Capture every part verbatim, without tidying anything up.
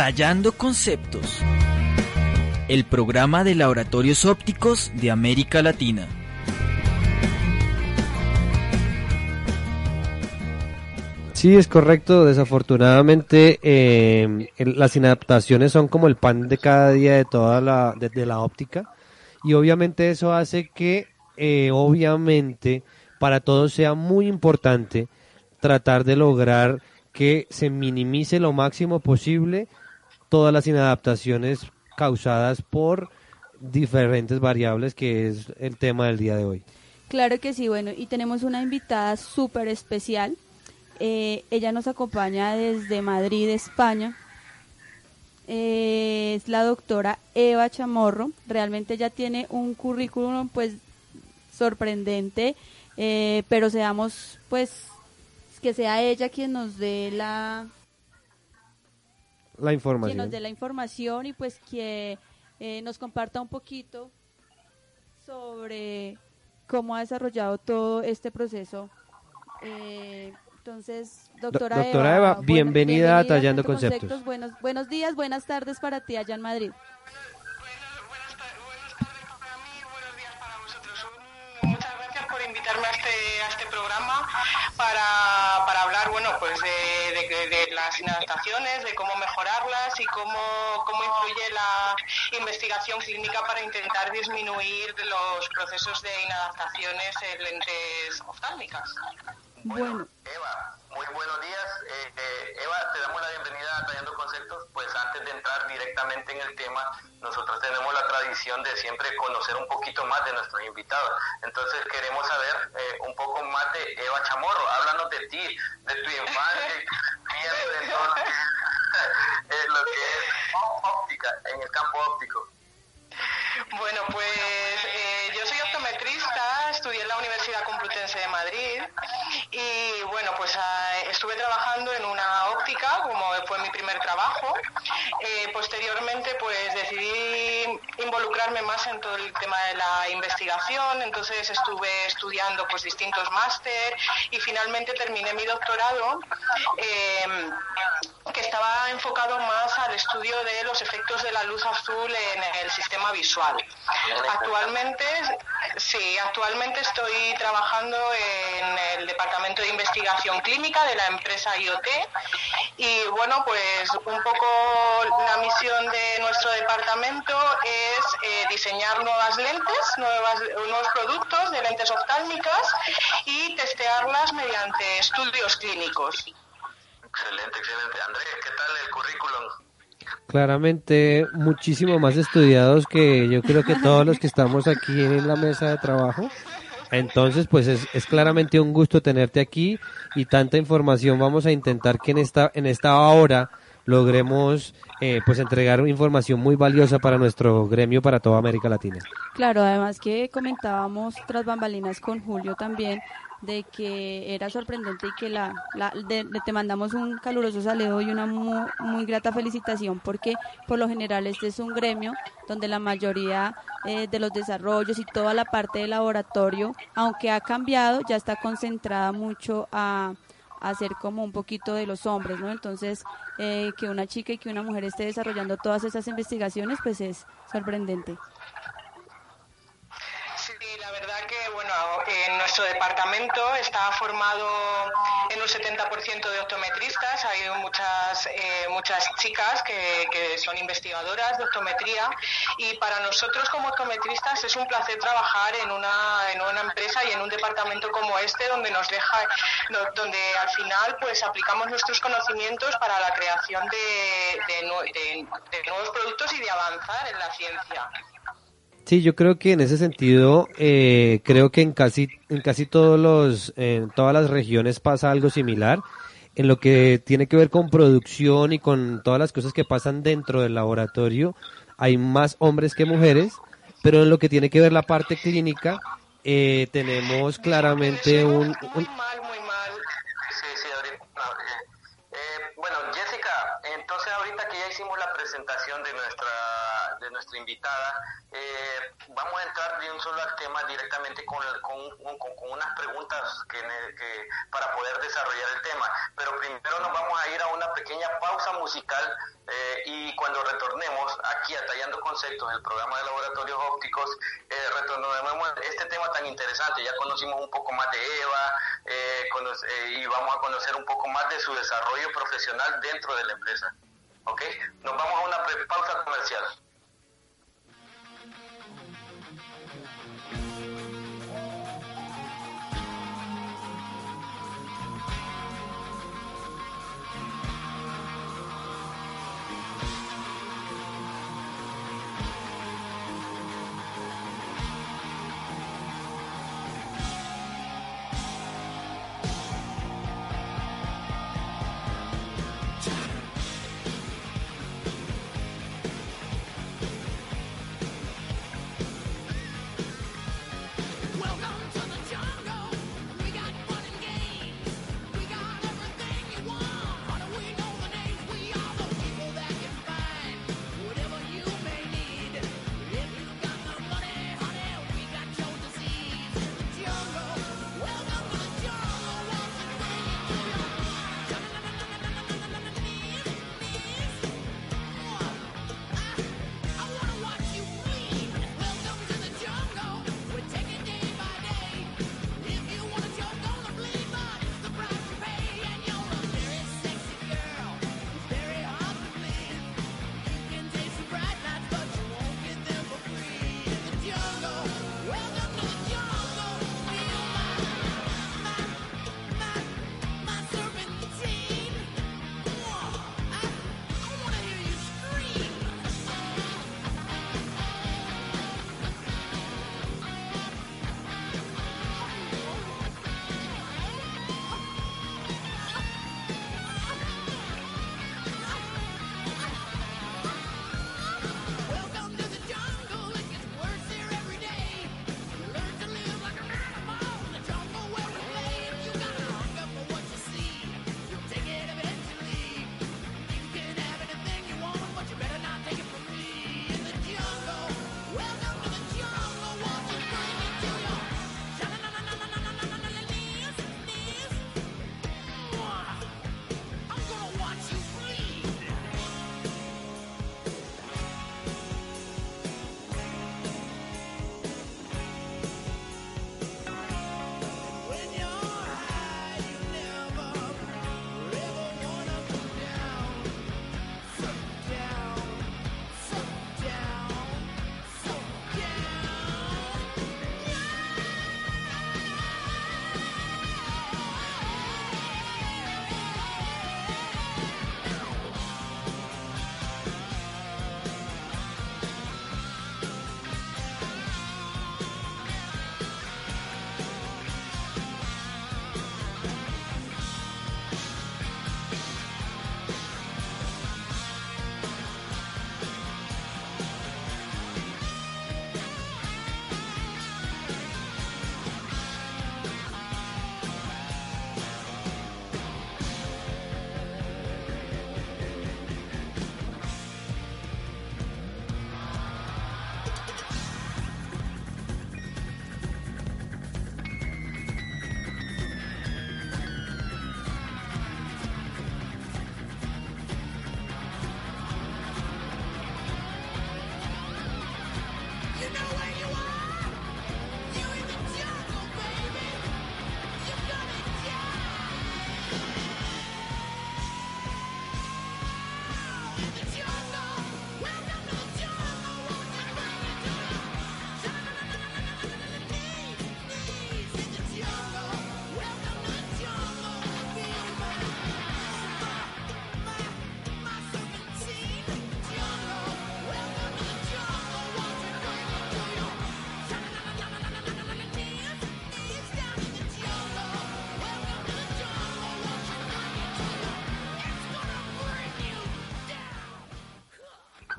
Detallando Conceptos, el programa de laboratorios ópticos de América Latina. Sí, es correcto. Desafortunadamente, eh, las inadaptaciones son como el pan de cada día de toda la, de, de la óptica, y obviamente eso hace que, eh, obviamente, para todos sea muy importante tratar de lograr que se minimice lo máximo posible todas las inadaptaciones causadas por diferentes variables, que es el tema del día de hoy. Claro que sí. Bueno, y tenemos una invitada súper especial. Eh, ella nos acompaña desde Madrid, España. Eh, es la doctora Eva Chamorro. Realmente ella tiene un currículum pues sorprendente, eh, pero seamos pues... que sea ella quien nos dé la la información, quien nos dé la información y pues que eh, nos comparta un poquito sobre cómo ha desarrollado todo este proceso. Eh, entonces, doctora, Do- doctora Eva, Eva buena, bienvenida a Tallando Conceptos. conceptos. Buenos, buenos días, buenas tardes para ti allá en Madrid. A este, a este programa para, para hablar, bueno, pues de, de, de las inadaptaciones, de cómo mejorarlas y cómo, cómo influye la investigación clínica para intentar disminuir los procesos de inadaptaciones en lentes oftálmicas. Bueno, Eva, muy buenos días. Eh, eh, Eva, te damos la bienvenida a Tallando Conceptos. Pues antes de entrar directamente en el tema, nosotros tenemos la tradición de siempre conocer un poquito más de nuestros invitados. Entonces queremos saber eh, un poco más de Eva Chamorro. Háblanos de ti, de tu infancia, de todo eh, lo que es óptica, en el campo óptico. Bueno, pues eh, yo soy optometrista, estudié en la Universidad Complutense de Madrid y bueno, pues a, estuve trabajando en una óptica, como fue mi primer trabajo. Eh, posteriormente pues decidí involucrarme más en todo el tema de la investigación, entonces estuve estudiando pues distintos máster y finalmente terminé mi doctorado, eh, que estaba enfocado más al estudio de los efectos de la luz azul en el sistema visual. Actualmente, sí, actualmente estoy trabajando en el Departamento de Investigación Clínica de la empresa IOTEP y bueno, pues un poco la misión de nuestro departamento es eh, diseñar nuevas lentes, nuevas, nuevos productos de lentes oftálmicas y testearlas mediante estudios clínicos. Excelente, excelente. Andrés, ¿qué tal el currículum? Claramente muchísimo más estudiados que yo creo que todos los que estamos aquí en la mesa de trabajo. Entonces, pues es, es claramente un gusto tenerte aquí y tanta información. Vamos a intentar que en esta, en esta hora logremos eh, pues entregar información muy valiosa para nuestro gremio, para toda América Latina. Claro, además que comentábamos tras bambalinas con Julio también, de que era sorprendente y que la, la de, de, te mandamos un caluroso saludo y una muy, muy grata felicitación, porque por lo general este es un gremio donde la mayoría eh, de los desarrollos y toda la parte de laboratorio, aunque ha cambiado, ya está concentrada mucho a, a hacer como un poquito de los hombres, ¿no? Entonces eh, que una chica y que una mujer esté desarrollando todas esas investigaciones pues es sorprendente. En nuestro departamento está formado en un setenta por ciento de optometristas, hay muchas eh, muchas chicas que, que son investigadoras de optometría y para nosotros como optometristas es un placer trabajar en una en una empresa y en un departamento como este, donde nos deja donde al final pues aplicamos nuestros conocimientos para la creación de, de, de, de nuevos productos y de avanzar en la ciencia. Sí, yo creo que en ese sentido, eh, creo que en casi en casi todos los en todas las regiones pasa algo similar en lo que tiene que ver con producción y con todas las cosas que pasan dentro del laboratorio. Hay más hombres que mujeres, pero en lo que tiene que ver la parte clínica eh, tenemos claramente un, un... invitada, eh, vamos a entrar de un solo al tema directamente con, con, con, con unas preguntas que, que, para poder desarrollar el tema, pero primero nos vamos a ir a una pequeña pausa musical eh, y cuando retornemos aquí a Tallando Conceptos, el programa de laboratorios ópticos, eh, retornaremos este tema tan interesante. Ya conocimos un poco más de Eva eh, conoce, eh, y vamos a conocer un poco más de su desarrollo profesional dentro de la empresa. ¿Ok? Nos vamos a una pre- pausa comercial.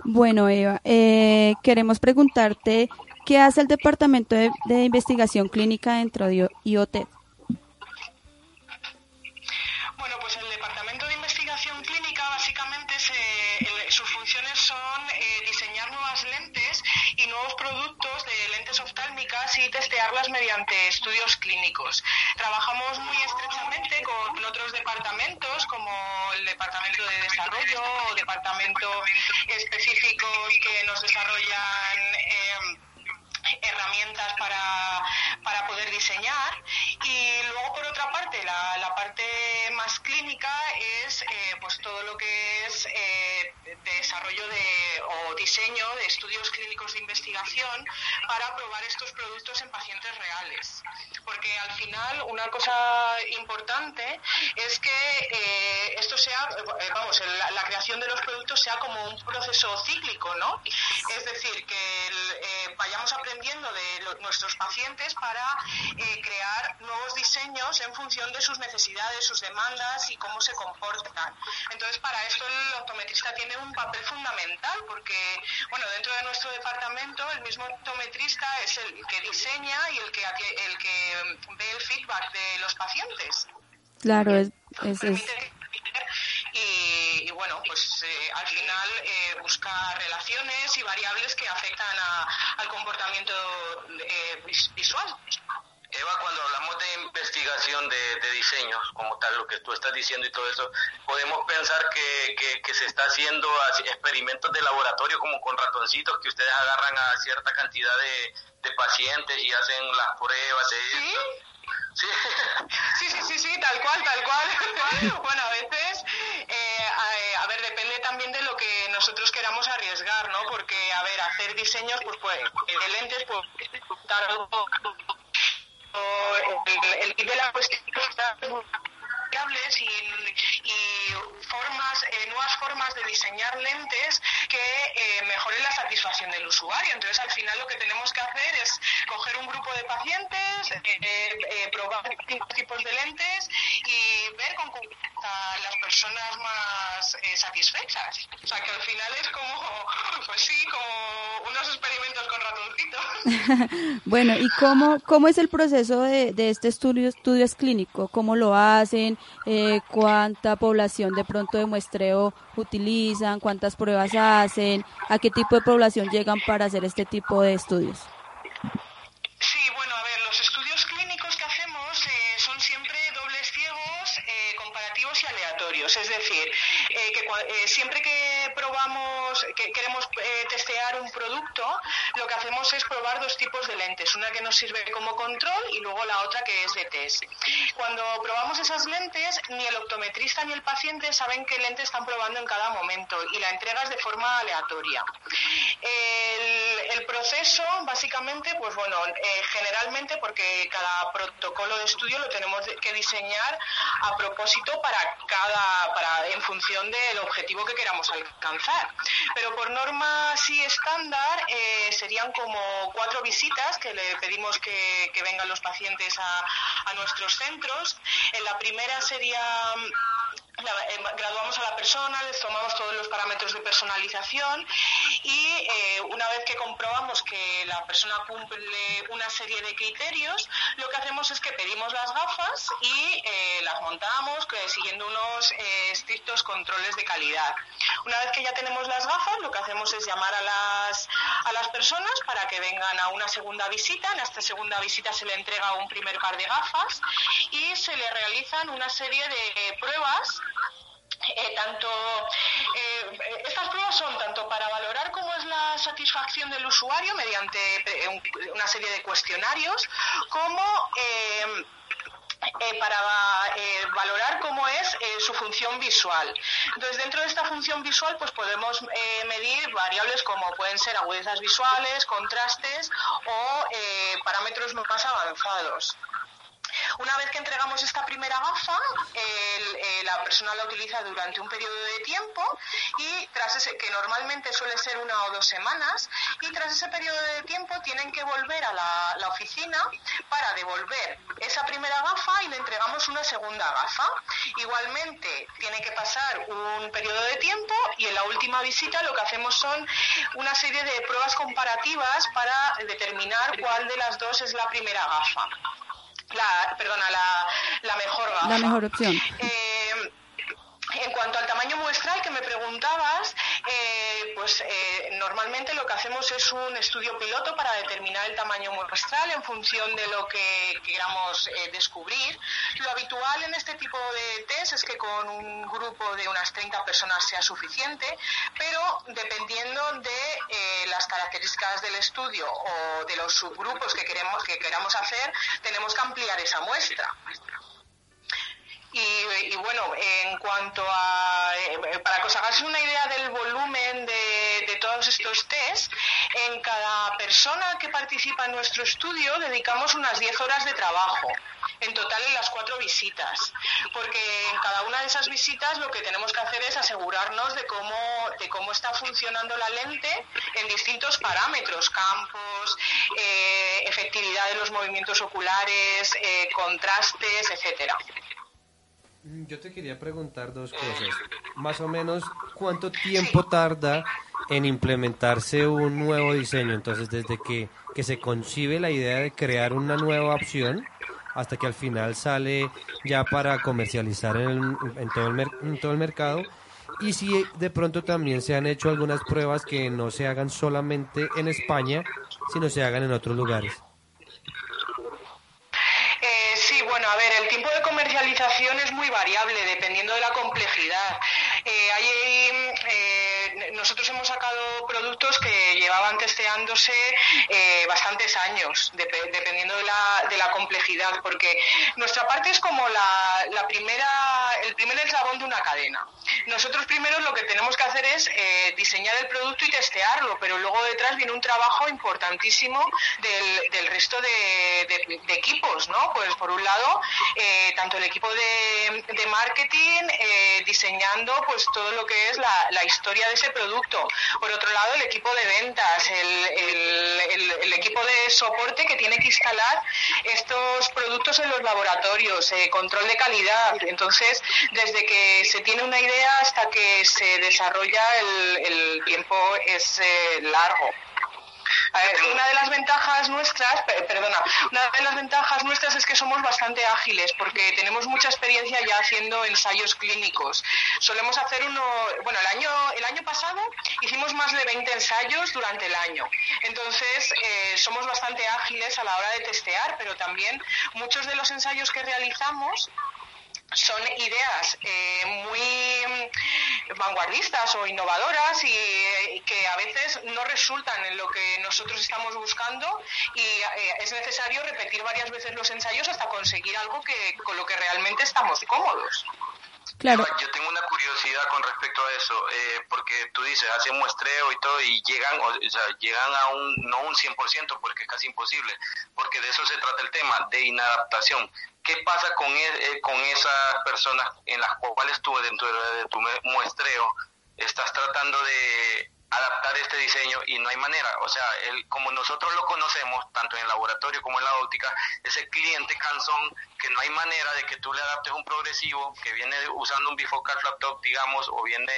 Bueno, Eva, eh, queremos preguntarte, ¿qué hace el Departamento de, de Investigación Clínica dentro de I O T E P? Bueno, pues el Departamento de Investigación Clínica básicamente se, el, sus funciones son eh, diseñar nuevas lentes y nuevos productos de lentes oftálmicas y testearlas mediante estudios clínicos. Trabajamos muy estrechamente con otros departamentos como el departamento de desarrollo o departamentos específicos que nos desarrollan eh, herramientas para, para poder diseñar. Y luego, por otra parte, la, la parte más clínica es eh, pues todo lo que es eh, desarrollo de, o diseño de estudios clínicos de investigación para probar estos productos en pacientes reales. Porque al final una cosa importante es que eh, esto sea, eh, vamos, la, la creación de los productos sea como un proceso cíclico, ¿no? Es decir, que el, eh, vayamos aprendiendo de lo, nuestros pacientes para eh, crear nuevos diseños en función de sus necesidades, sus demandas y cómo se comportan. Entonces, para esto el optometrista tiene un papel fundamental porque, bueno, dentro de nuestro departamento el mismo optometrista es el que diseña y el que el que ve el feedback de los pacientes. Claro, es, es, es. Y, y bueno, pues eh, al final eh, buscar relaciones y variables que afectan a, al comportamiento eh, visual. Eva, cuando hablamos de investigación de, de diseños, como tal, lo que tú estás diciendo y todo eso, podemos pensar que, que, que se está haciendo experimentos de laboratorio como con ratoncitos que ustedes agarran a cierta cantidad de, de pacientes y hacen las pruebas. ¿Sí? ¿Sí? Sí, sí, sí, sí, tal cual, tal cual. Bueno, a veces, eh, a, a ver, depende también de lo que nosotros queramos arriesgar, ¿no? Porque, a ver, hacer diseños, pues, pues de lentes, pues, dar algo... El kit de la cuestión está variables y, y formas, eh, nuevas formas de diseñar lentes que eh, mejoren la satisfacción del usuario. Entonces, al final lo que tenemos que hacer es coger un grupo de pacientes, eh, eh, probar distintos tipos de lentes y ver con a las personas más eh, satisfechas. O sea, que al final es como, pues sí, como unos experimentos con ratoncitos. Bueno, ¿y cómo, cómo es el proceso de, de este estudio, estudios clínicos? ¿Cómo lo hacen? Eh, ¿Cuánta población de pronto de muestreo utilizan? ¿Cuántas pruebas hacen? ¿A qué tipo de población llegan para hacer este tipo de estudios? Sí, bueno, a ver, los estudios clínicos que hacemos eh, son siempre dobles ciegos, eh, comparativos y aleatorios. Es decir, eh, que eh, siempre que probamos, que queremos eh, testear un producto, lo que hacemos es probar dos tipos de lentes, una que nos sirve como control y luego la otra que es de test. Cuando probamos esas lentes, ni el optometrista ni el paciente saben qué lente están probando en cada momento y la entregas de forma aleatoria. El, el proceso, básicamente, pues bueno, eh, generalmente porque cada protocolo de estudio lo tenemos que diseñar a propósito para cada, para, en función del objetivo que queramos alcanzar. Pero por norma sí estándar eh, serían como cuatro visitas que le pedimos que, que vengan los pacientes a, a nuestros centros. En la primera sería... La, eh, graduamos a la persona, les tomamos todos los parámetros de personalización y eh, una vez que comprobamos que la persona cumple una serie de criterios, lo que hacemos es que pedimos las gafas y eh, las montamos eh, siguiendo unos eh, estrictos controles de calidad. Una vez que ya tenemos las gafas, lo que hacemos es llamar a las, a las personas para que vengan a una segunda visita. En esta segunda visita se le entrega un primer par de gafas y se le realizan una serie de eh, pruebas. Eh, tanto eh, estas pruebas son tanto para valorar cómo es la satisfacción del usuario mediante una serie de cuestionarios, como eh, Eh, para eh, valorar cómo es eh, su función visual. Entonces, dentro de esta función visual, pues podemos eh, medir variables como pueden ser agudezas visuales, contrastes o eh, parámetros más avanzados. Una vez que entregamos esta primera gafa, el, el, la persona la utiliza durante un periodo de tiempo y tras ese, que normalmente suele ser una o dos semanas, y tras ese periodo de tiempo tienen que volver a la, la oficina para devolver esa primera gafa y le entregamos una segunda gafa. Igualmente tiene que pasar un periodo de tiempo y en la última visita lo que hacemos son una serie de pruebas comparativas para determinar cuál de las dos es la primera gafa. La, perdona, la, la mejor gafa. La mejor opción. Eh, en cuanto al tamaño muestral que me preguntabas, eh, pues eh, no, Normalmente lo que hacemos es un estudio piloto para determinar el tamaño muestral en función de lo que queramos eh, descubrir. Lo habitual en este tipo de test es que con un grupo de unas treinta personas sea suficiente, pero dependiendo de eh, las características del estudio o de los subgrupos que queremos que queramos hacer, tenemos que ampliar esa muestra. Y, y bueno, en cuanto a, para que os hagáis una idea del volumen de, de todos estos test, en cada persona que participa en nuestro estudio dedicamos unas diez horas de trabajo, en total en las cuatro visitas, porque en cada una de esas visitas lo que tenemos que hacer es asegurarnos de cómo, de cómo está funcionando la lente en distintos parámetros, campos, eh, efectividad de los movimientos oculares, eh, contrastes, etcétera. Yo te quería preguntar dos cosas. Más o menos, ¿cuánto tiempo tarda en implementarse un nuevo diseño? Entonces, desde que, que se concibe la idea de crear una nueva opción hasta que al final sale ya para comercializar en, el, en, todo, el mer- en todo el mercado. Y si de pronto también se han hecho algunas pruebas que no se hagan solamente en España, sino se hagan en otros lugares. Eh, sí, bueno, a ver, el tiempo de comercialización es muy variable dependiendo de la complejidad. Eh, hay, eh, nosotros hemos sacado productos que llevaban testeándose eh, bastantes años, de, dependiendo de la, de la complejidad, porque nuestra parte es como la, la primera, el primer eslabón de una cadena. Nosotros primero lo que tenemos que hacer es eh, diseñar el producto y testearlo, pero luego detrás viene un trabajo importantísimo del, del resto de, de, de equipos, ¿no? Pues por un lado, eh, tanto el equipo de, de marketing eh, diseñando pues todo lo que es la, la historia de ese producto. Por otro lado, el equipo de ventas, el, el, el, el equipo de soporte que tiene que instalar estos productos en los laboratorios, eh, control de calidad. Entonces, desde que se tiene una idea hasta que se desarrolla el, el tiempo es eh, largo. A ver, una de las ventajas nuestras, perdona, una de las ventajas nuestras es que somos bastante ágiles porque tenemos mucha experiencia ya haciendo ensayos clínicos. Solemos hacer uno, bueno, el año el año pasado hicimos más de veinte ensayos durante el año. Entonces, eh, somos bastante ágiles a la hora de testear, pero también muchos de los ensayos que realizamos son ideas eh, muy vanguardistas o innovadoras y, y que a veces no resultan en lo que nosotros estamos buscando y eh, es necesario repetir varias veces los ensayos hasta conseguir algo que con lo que realmente estamos cómodos. Claro. Yo tengo una curiosidad con respecto a eso, eh, porque tú dices, hacen muestreo y todo, y llegan o sea, llegan a un, no un cien por ciento, porque es casi imposible, porque de eso se trata el tema, de inadaptación. ¿Qué pasa con, eh, con esas personas en las cuales tú, dentro de tu muestreo, estás tratando de adaptar este diseño y no hay manera? O sea, el, como nosotros lo conocemos, tanto en el laboratorio como en la óptica, ese cliente cansón que no hay manera de que tú le adaptes un progresivo que viene usando un bifocal flap top, digamos, o viene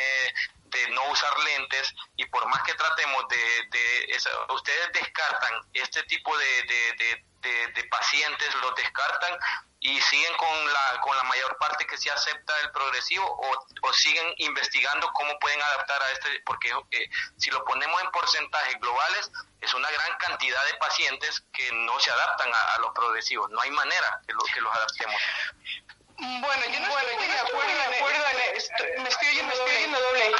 de no usar lentes, y por más que tratemos de... de esa, ustedes descartan este tipo de, de, de, de, de pacientes, los descartan y siguen con la con la mayor parte que sí acepta el progresivo, o, o siguen investigando cómo pueden adaptar a este, porque eh, si lo ponemos en porcentajes globales, es una gran cantidad de pacientes que no se adaptan a, a los progresivos, no hay manera que, lo, que los adaptemos. Bueno, yo no bueno, estoy de acuerdo, me, acuerdo en el, estoy, me estoy oyendo doble. Estoy doble.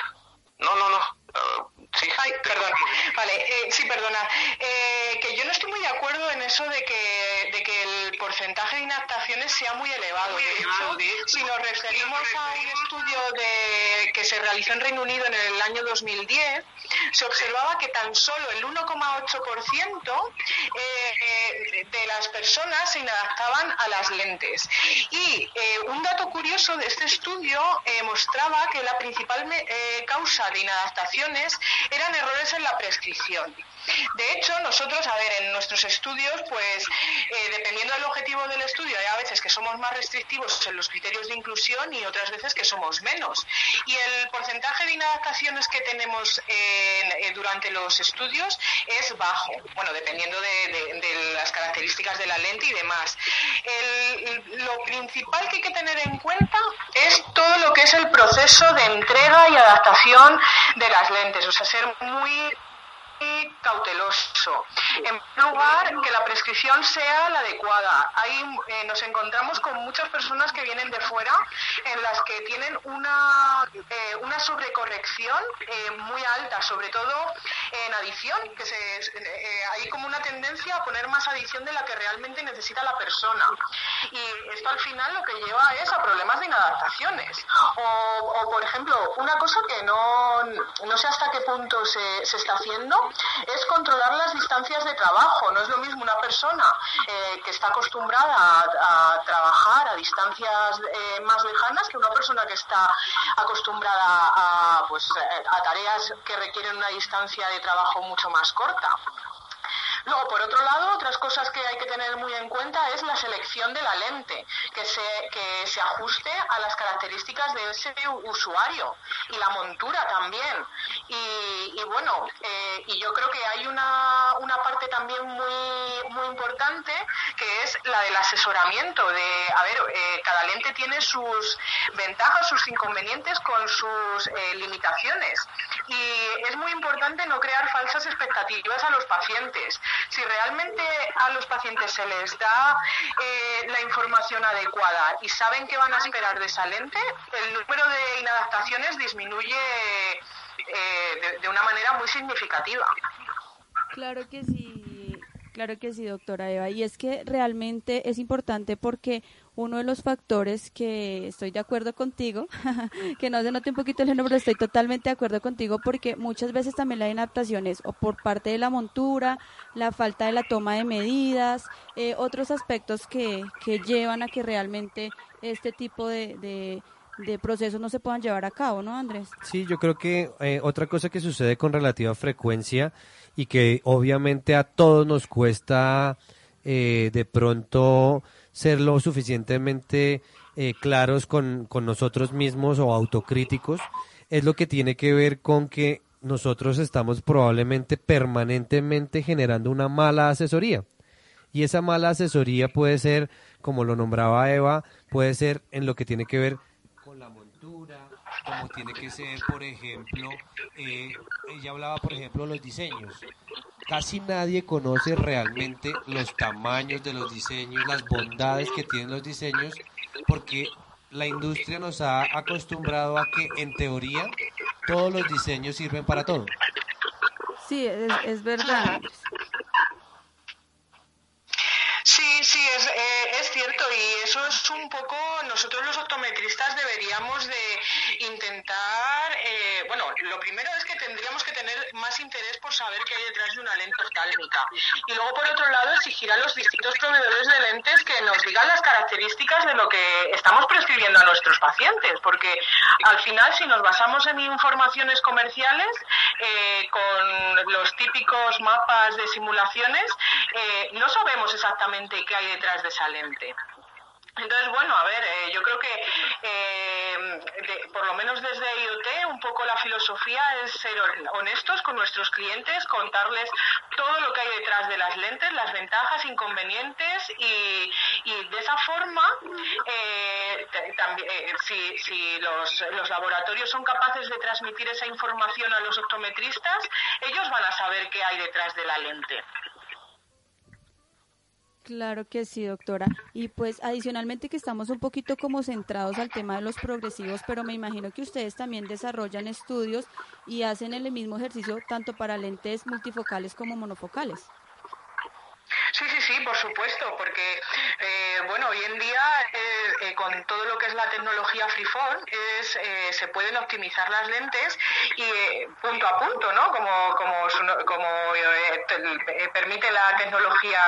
No, no, no. Uh, Sí. Ay, perdón. Vale, eh, sí, perdona. Eh, que yo no estoy muy de acuerdo en eso de que, de que el porcentaje de inadaptaciones sea muy elevado. De hecho, si nos referimos a un estudio de, que se realizó en Reino Unido en el año dos mil diez, se observaba que tan solo el uno coma ocho por ciento eh, de las personas se inadaptaban a las lentes. Y eh, un dato curioso de este estudio eh, mostraba que la principal eh, causa de inadaptaciones eran errores en la prescripción. De hecho, nosotros, a ver, en nuestros estudios, pues, eh, dependiendo del objetivo del estudio, hay a veces que somos más restrictivos en los criterios de inclusión y otras veces que somos menos. Y el porcentaje de inadaptaciones que tenemos eh, durante los estudios es bajo, bueno, dependiendo de, de, de las características de la lente y demás. El, lo principal que hay que tener en cuenta es todo lo que es el proceso de entrega y adaptación de las lentes, o sea, ser muy cauteloso. En lugar, que la prescripción sea la adecuada. Ahí eh, nos encontramos con muchas personas que vienen de fuera en las que tienen una, eh, una sobrecorrección eh, muy alta, sobre todo en adición, que se, eh, hay como una tendencia a poner más adición de la que realmente necesita la persona. Y esto al final lo que lleva es a problemas de inadaptaciones. O, o por ejemplo, una cosa que no, no sé hasta qué punto se, se está haciendo es controlar las distancias de trabajo. No es lo mismo una persona eh, que está acostumbrada a, a trabajar a distancias eh, más lejanas que una persona que está acostumbrada a, pues, a tareas que requieren una distancia de trabajo mucho más corta. Luego, por otro lado, otras cosas que hay que tener muy en cuenta es la selección de la lente, que se, que se ajuste a las características de ese usuario, y la montura también. Y, y bueno, eh, y yo creo que hay una, una parte también muy, muy importante, que es la del asesoramiento. De, a ver, eh, cada lente tiene sus ventajas, sus inconvenientes, con sus eh, limitaciones. Y es muy importante no crear falsas expectativas a los pacientes. Si realmente a los pacientes se les da eh, la información adecuada y saben qué van a esperar de esa lente, el número de inadaptaciones disminuye eh, de, de una manera muy significativa. Claro que sí, claro que sí, doctora Eva. Y es que realmente es importante porque uno de los factores que estoy de acuerdo contigo, que no se note un poquito el género, pero estoy totalmente de acuerdo contigo, porque muchas veces también la inadaptación es o por parte de la montura, la falta de la toma de medidas, eh, otros aspectos que, que llevan a que realmente este tipo de, de, de procesos no se puedan llevar a cabo, ¿no, Andrés? Sí, yo creo que eh, otra cosa que sucede con relativa frecuencia y que obviamente a todos nos cuesta eh, de pronto ser lo suficientemente eh, claros con, con nosotros mismos o autocríticos, es lo que tiene que ver con que nosotros estamos probablemente permanentemente generando una mala asesoría. Y esa mala asesoría puede ser, como lo nombraba Eva, puede ser en lo que tiene que ver con la montura, como tiene que ser, por ejemplo, eh, ella hablaba, por ejemplo, los diseños. Casi nadie conoce realmente los tamaños de los diseños, las bondades que tienen los diseños, porque la industria nos ha acostumbrado a que, en teoría, todos los diseños sirven para todo. Sí, es, es verdad. Sí, sí, es, eh, es cierto, y eso es un poco, nosotros los optometristas deberíamos de intentar, eh, bueno, lo primero es que tendríamos que tener más interés por saber qué hay detrás de una lente oftálmica, y luego por otro lado exigir a los distintos proveedores de lentes que nos digan las características de lo que estamos prescribiendo a nuestros pacientes, porque al final si nos basamos en informaciones comerciales, eh, con los típicos mapas de simulaciones, eh, no sabemos exactamente qué hay detrás de esa lente. Entonces, bueno, a ver, eh, yo creo que eh, de, por lo menos desde I O T, un poco la filosofía es ser honestos con nuestros clientes, contarles todo lo que hay detrás de las lentes, las ventajas, inconvenientes, y, y de esa forma, eh, también, eh, si, si los, los laboratorios son capaces de transmitir esa información a los optometristas, ellos van a saber qué hay detrás de la lente. Claro que sí, doctora. Y pues adicionalmente que estamos un poquito como centrados al tema de los progresivos, pero me imagino que ustedes también desarrollan estudios y hacen el mismo ejercicio tanto para lentes multifocales como monofocales. Sí, sí, sí, por supuesto, porque eh, bueno, hoy en día eh, eh, con todo lo que es la tecnología Freeform es, eh, se pueden optimizar las lentes y eh, punto a punto, ¿no? Como como, como eh, te, eh, permite la tecnología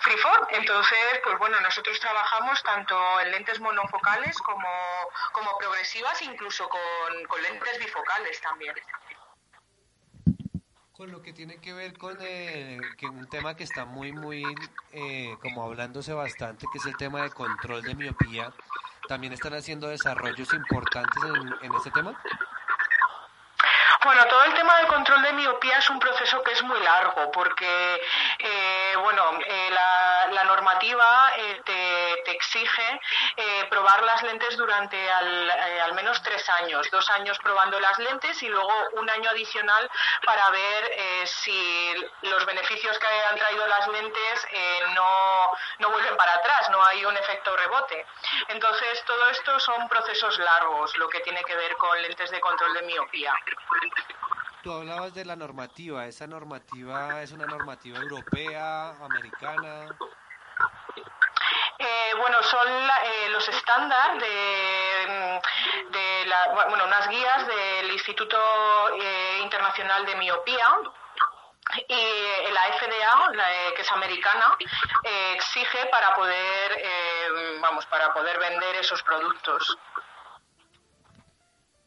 Freeform. Entonces, pues bueno, nosotros trabajamos tanto en lentes monofocales como, como progresivas, incluso con, con lentes bifocales también. Con lo que tiene que ver con eh, que un tema que está muy, muy, eh, como hablándose bastante, que es el tema de control de miopía, ¿también están haciendo desarrollos importantes en, en este tema? Bueno, todo el tema del control de miopía es un proceso que es muy largo porque, eh, bueno, eh, la, la normativa eh, te, te exige eh, probar las lentes durante al, eh, al menos tres años, dos años probando las lentes y luego un año adicional para ver eh, si los beneficios que han traído las lentes eh, no, no vuelven para atrás, no hay un efecto rebote. Entonces, todo esto son procesos largos, lo que tiene que ver con lentes de control de miopía. Tú hablabas de la normativa. ¿Esa normativa es una normativa europea, americana? Eh, bueno, son la, eh, los estándares de, de la, bueno, unas guías del Instituto eh, Internacional de Miopía. Y la F D A, la, que es americana, eh, exige para poder, eh, vamos, para poder vender esos productos.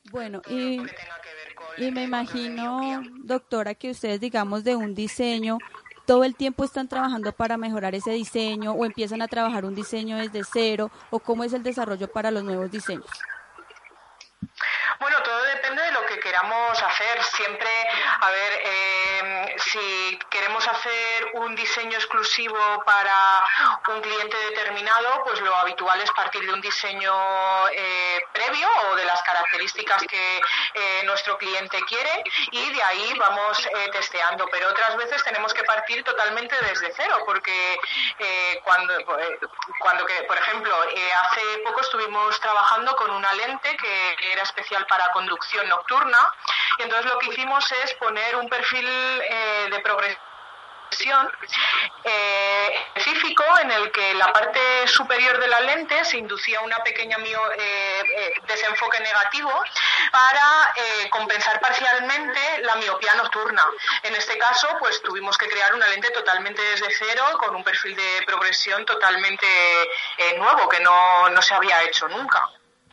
Bueno, y, y me imagino, doctora, que ustedes, digamos, de un diseño, todo el tiempo están trabajando para mejorar ese diseño, o empiezan a trabajar un diseño desde cero, o cómo es el desarrollo para los nuevos diseños. Bueno, todo depende de lo que queramos hacer. Siempre, a ver, eh, si queremos hacer un diseño exclusivo para un cliente determinado, pues lo habitual es partir de un diseño eh, previo o de las características que eh, nuestro cliente quiere, y de ahí vamos eh, testeando. Pero otras veces tenemos que partir totalmente desde cero, porque eh, cuando, cuando que, por ejemplo, eh, hace poco estuvimos trabajando con una lente que era especial para conducción nocturna, y entonces lo que hicimos es poner un perfil eh, de progresión eh, específico en el que la parte superior de la lente se inducía una pequeña mio, eh, eh, desenfoque negativo para eh, compensar parcialmente la miopía nocturna. En este caso, pues tuvimos que crear una lente totalmente desde cero, con un perfil de progresión totalmente eh, nuevo, que no, no se había hecho nunca.